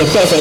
the perfect.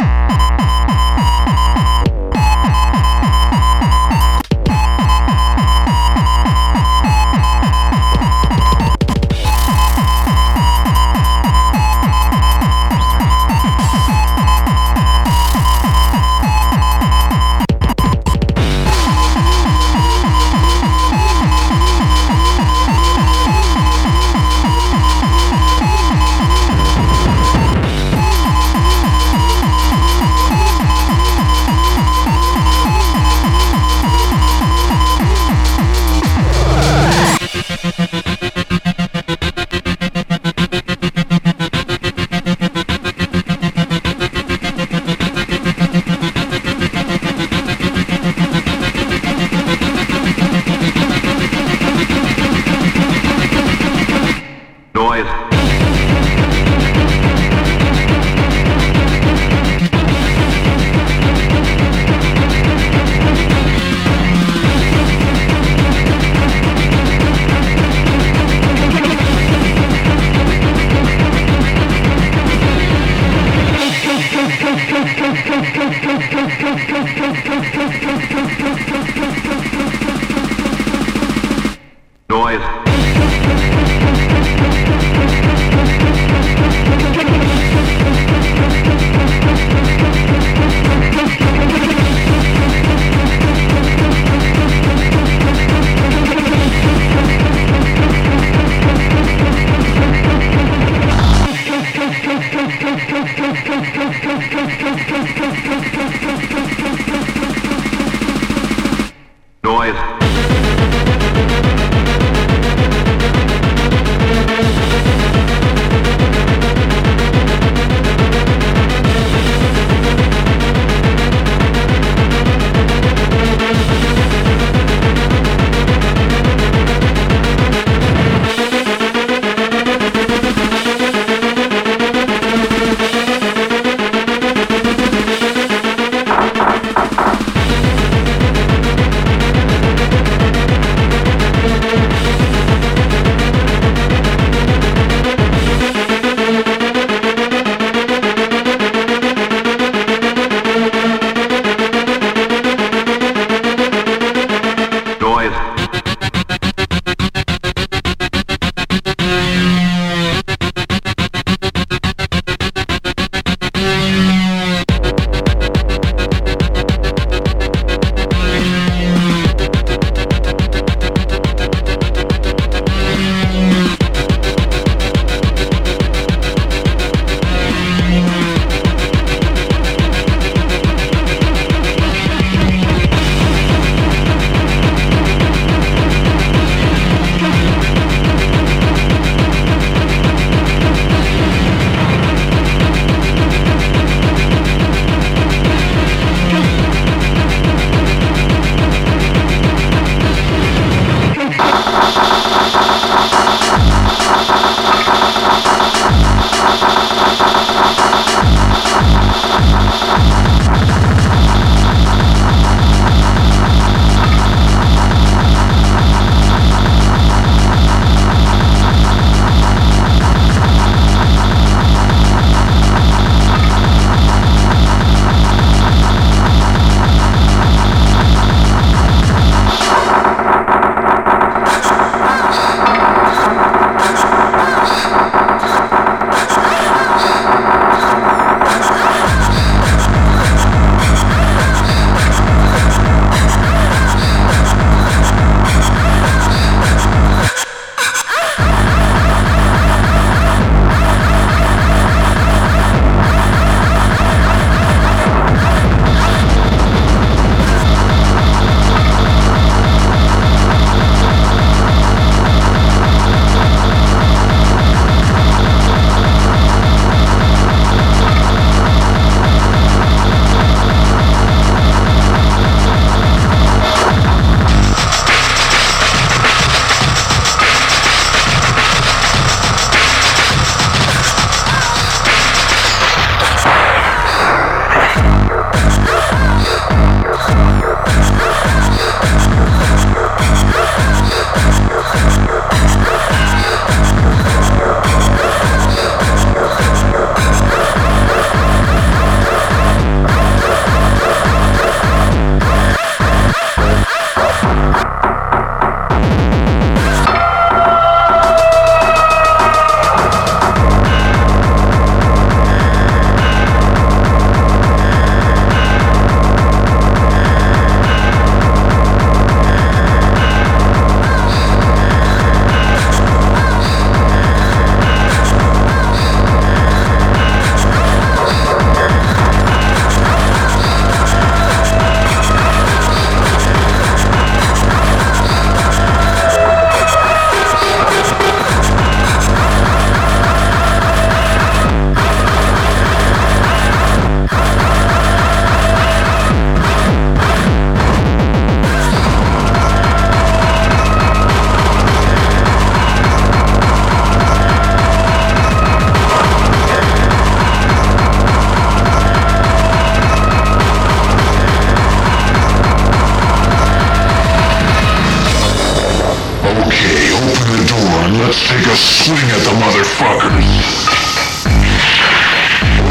Swing at the motherfuckers.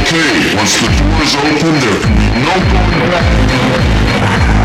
Okay, once the door is open, there can be no going back.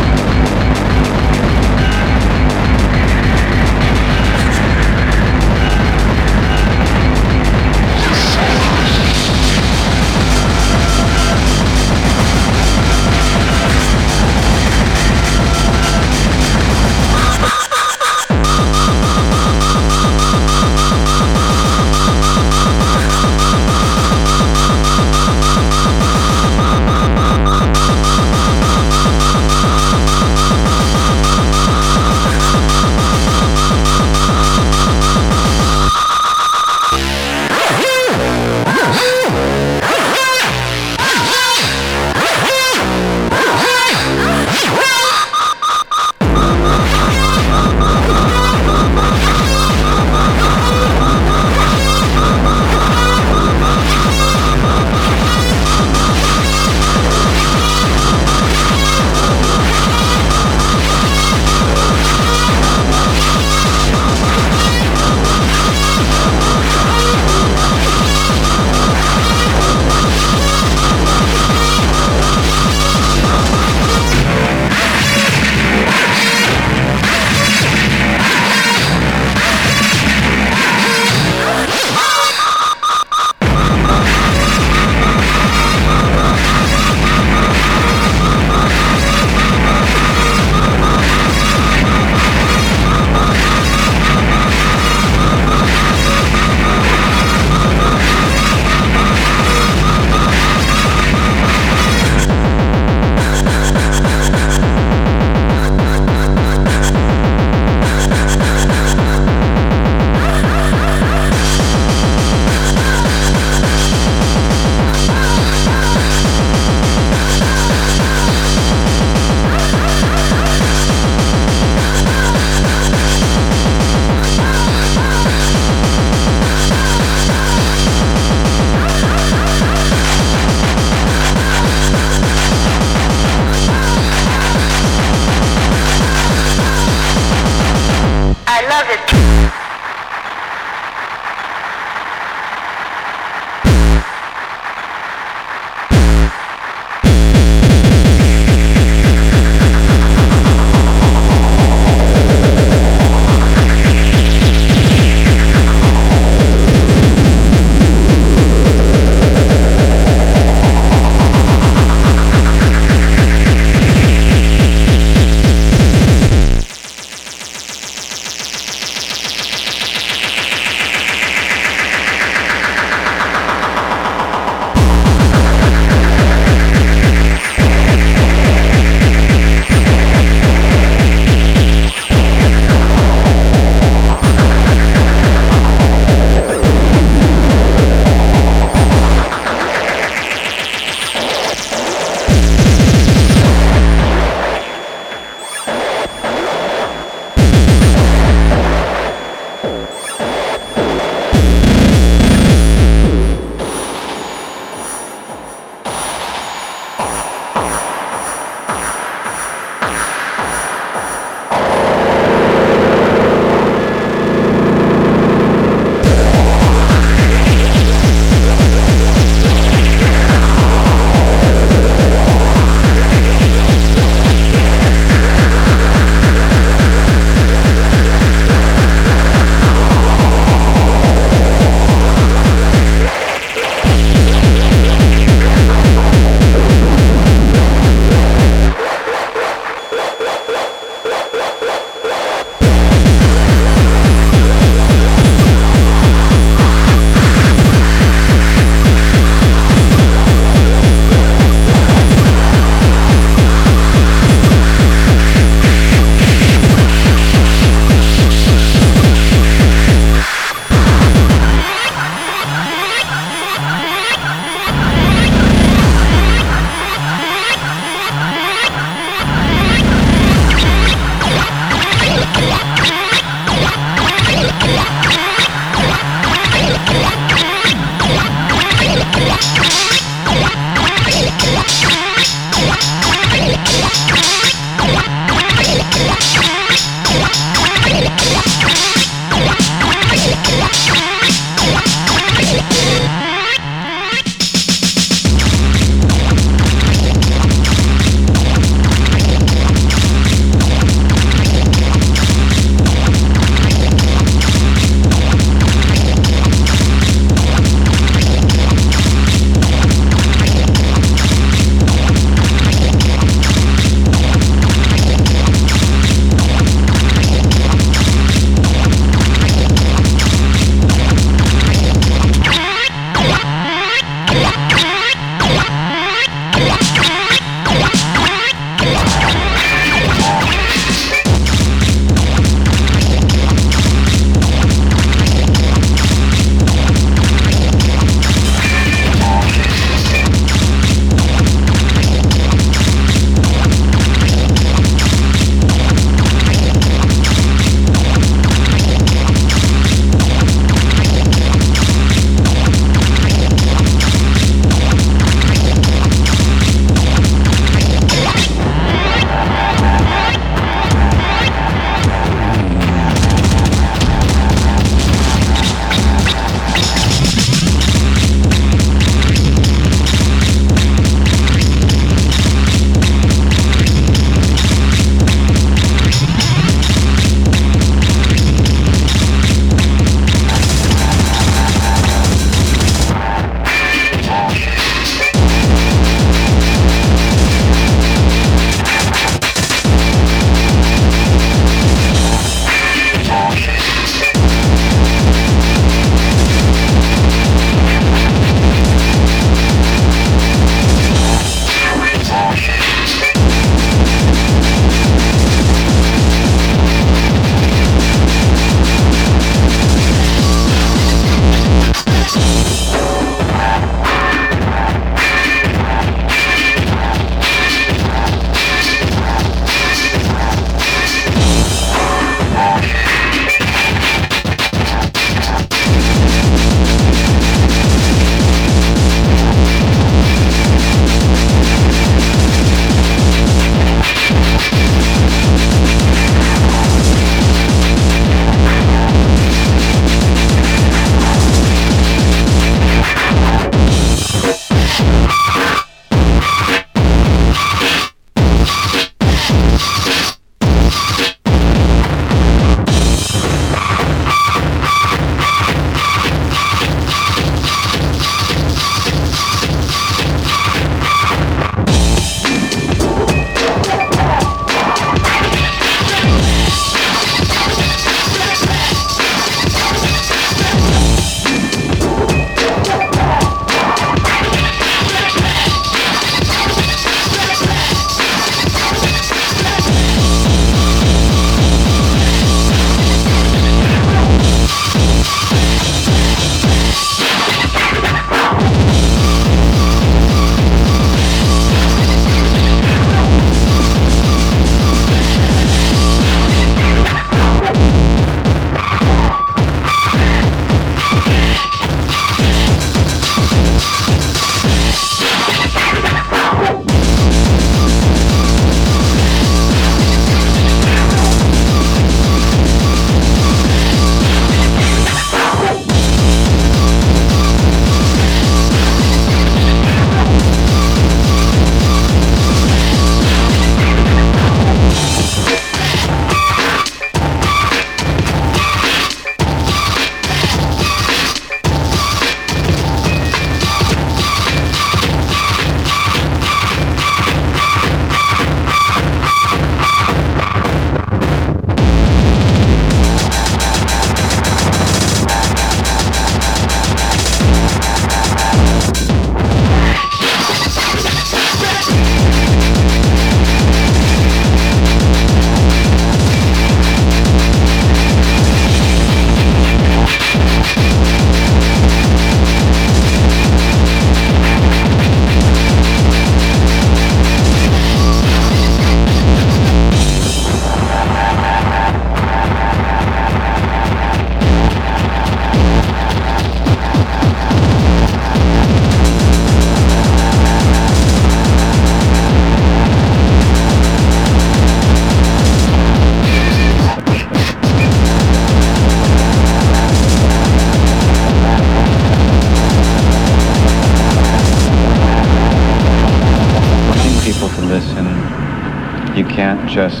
can't just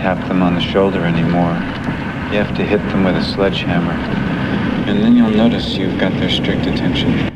tap them on the shoulder anymore. You have to hit them with a sledgehammer. And then you'll notice you've got their strict attention.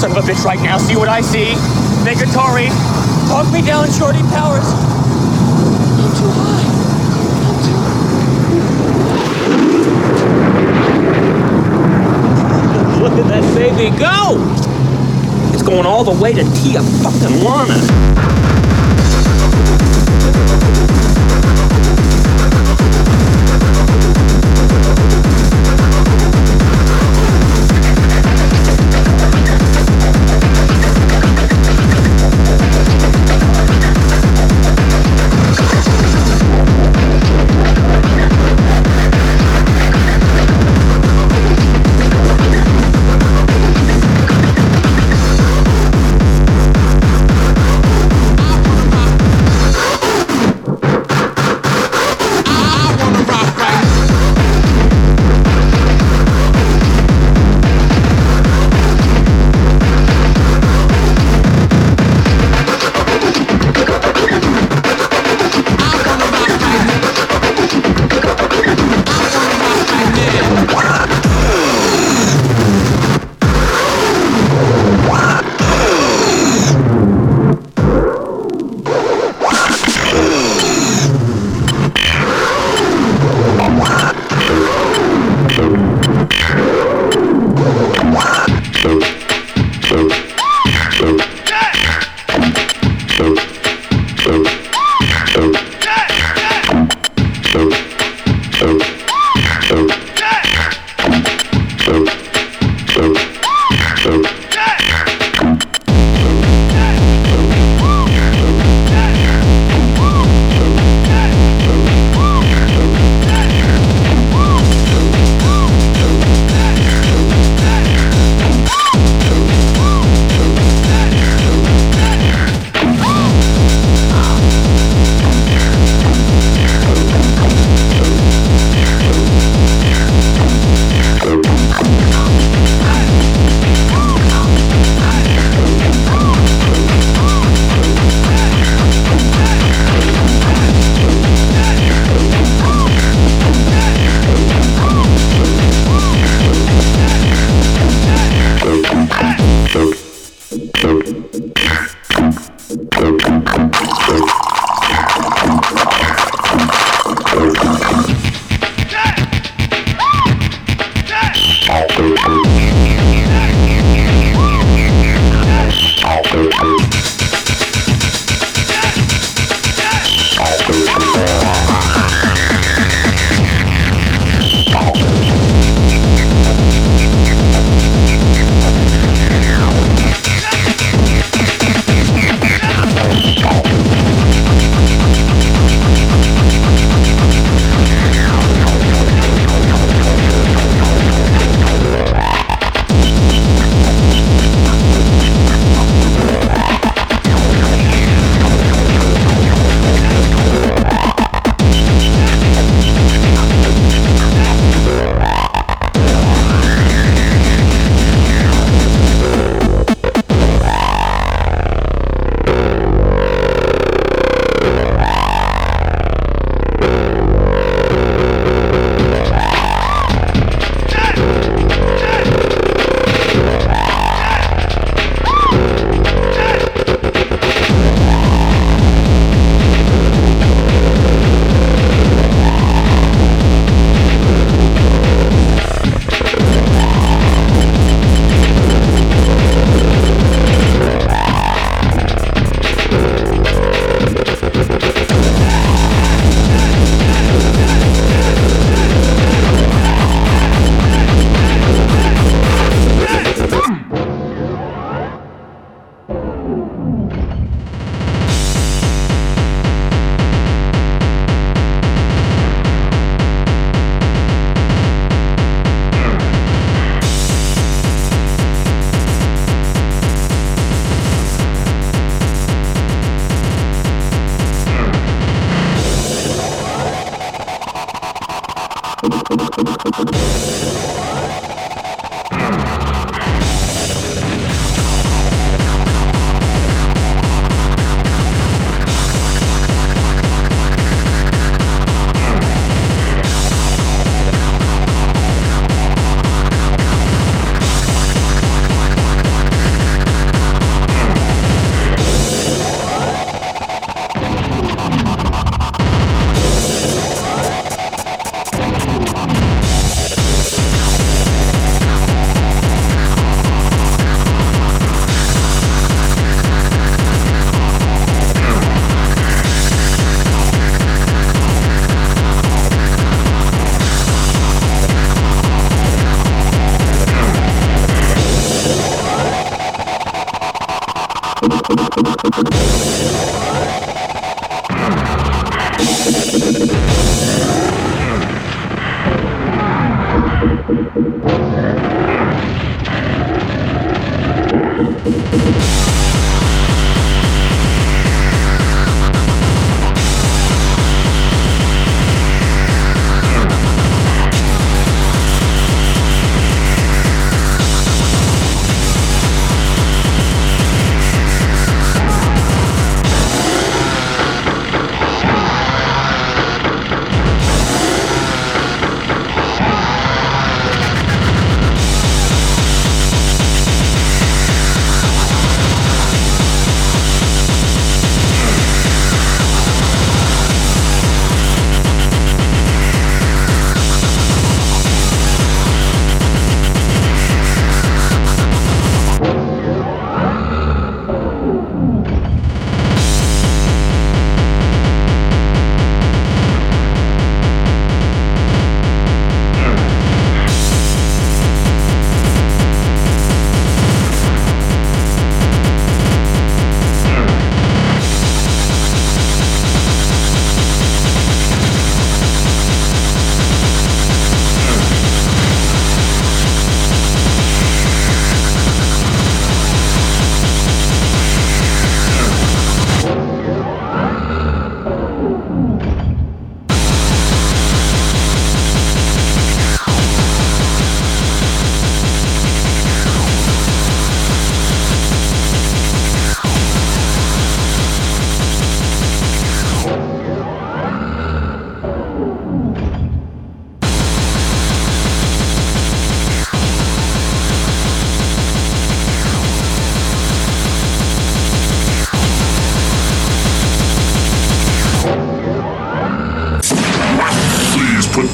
son of a bitch right now. See what I see? Megatari, talk me down, Shorty Powers. I'm too high. Look at that baby go! It's going all the way to Tia fucking Lana.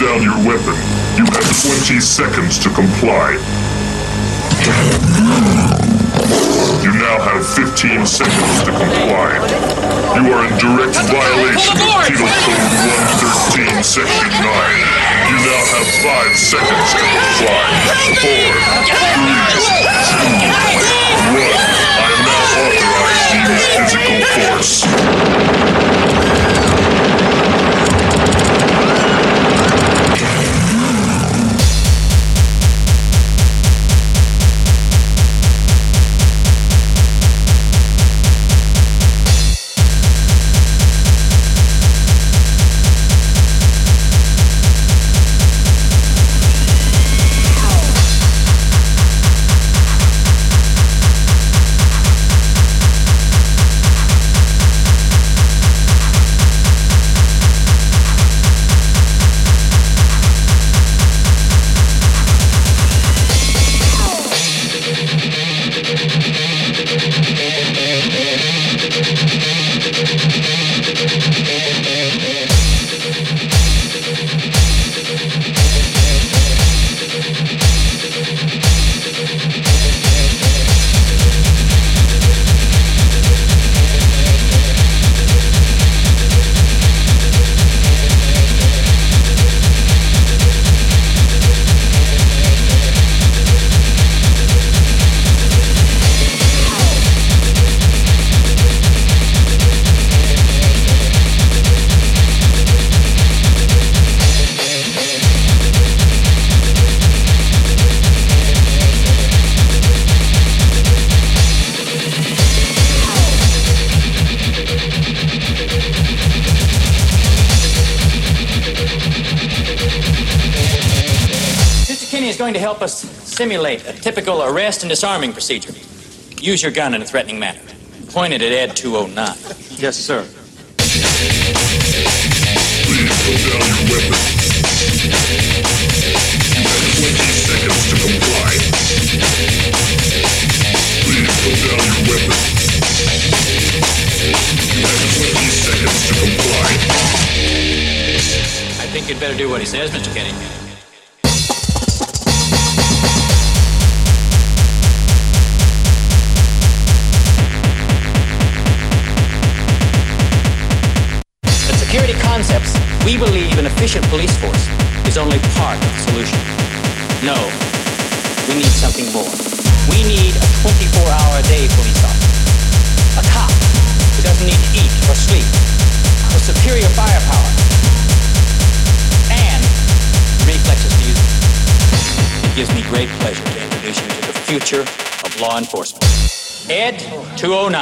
down your weapon. You have 20 seconds to comply. You now have 15 seconds to comply. You are in direct violation of Penal Code 113, Section 9. You now have 5 seconds to comply. 4, 3, 2, 1. I am now authorized to use physical force. Help us simulate a typical arrest and disarming procedure. Use your gun in a threatening manner. Point it at Ed 209. Yes, sir. Please put down your weapon. You have 20 seconds to comply. Please put down your weapon. You have 20 seconds to comply. I think you'd better do what he says, Mr. Kennedy. Concepts, we believe an efficient police force is only part of the solution. No, we need something more. We need a 24-hour-a-day police officer. A cop who doesn't need to eat or sleep. With superior firepower. And reflexes to use it. It gives me great pleasure to introduce you to the future of law enforcement. Ed 209.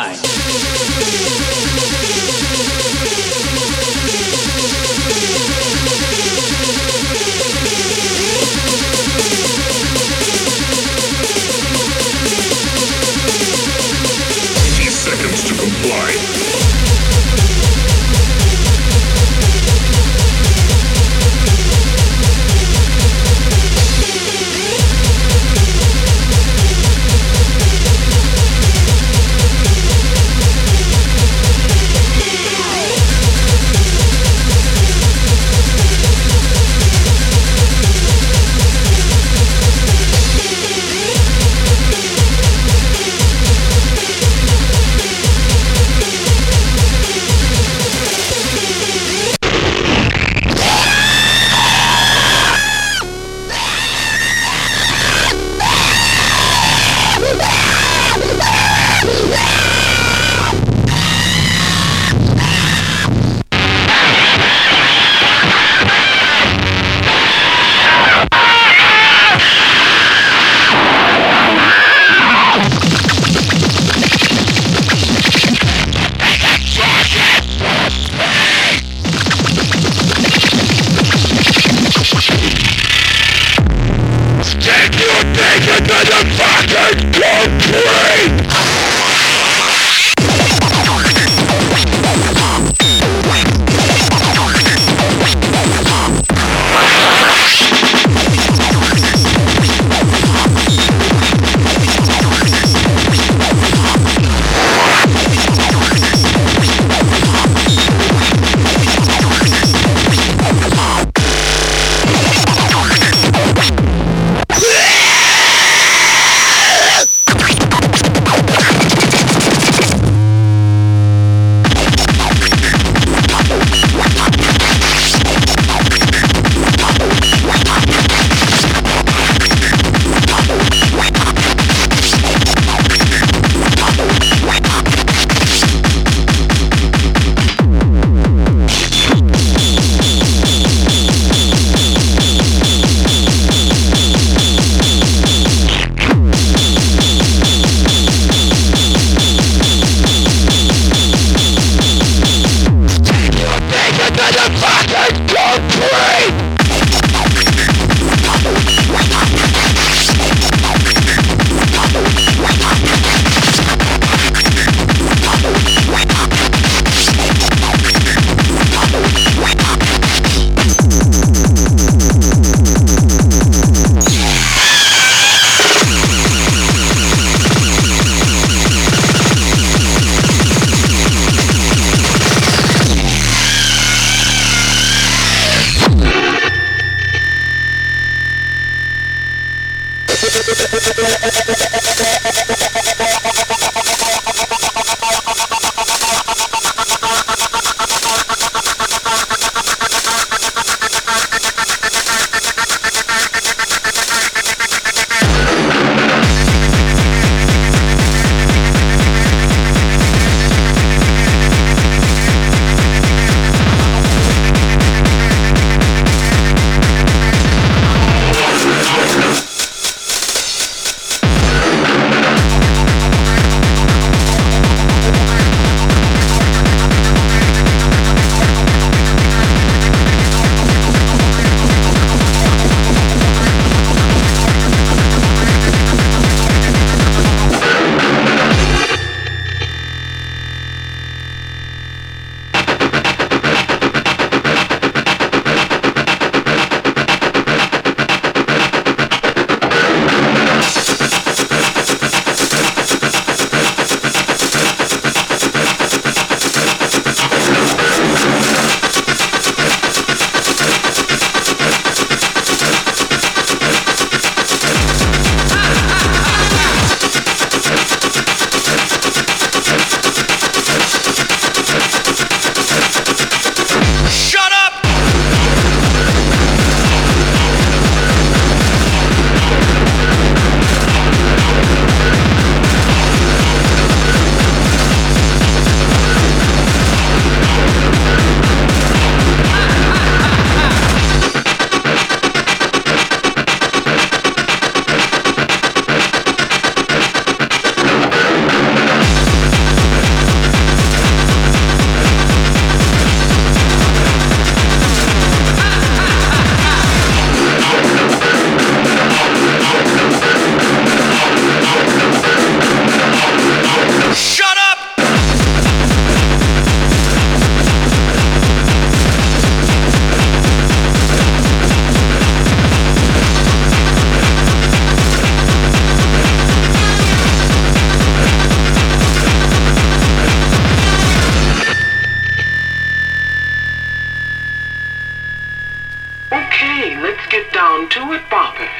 to at Barpeth.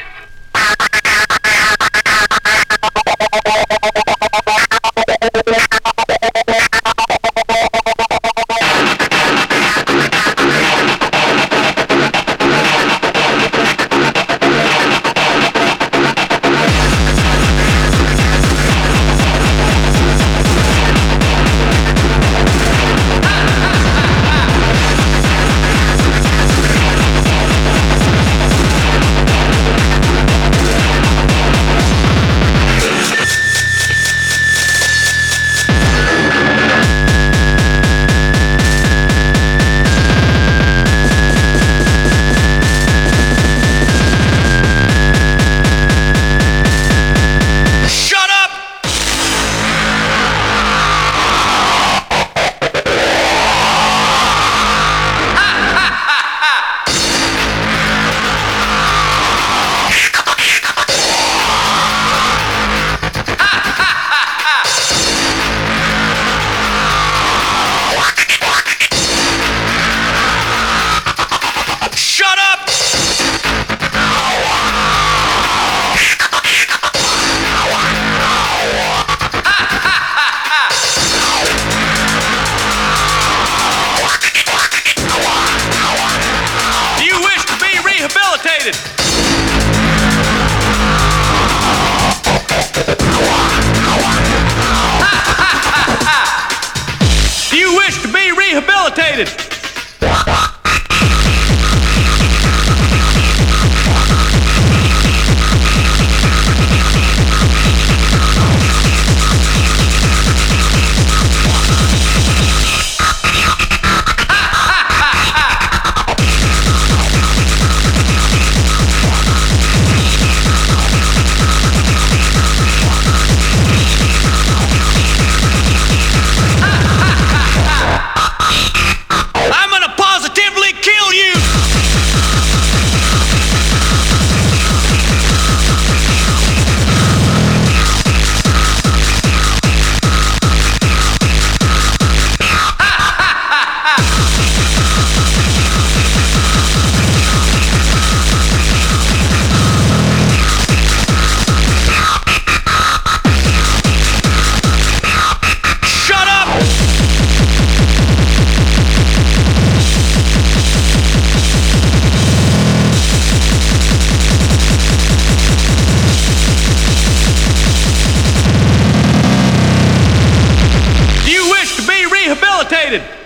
Did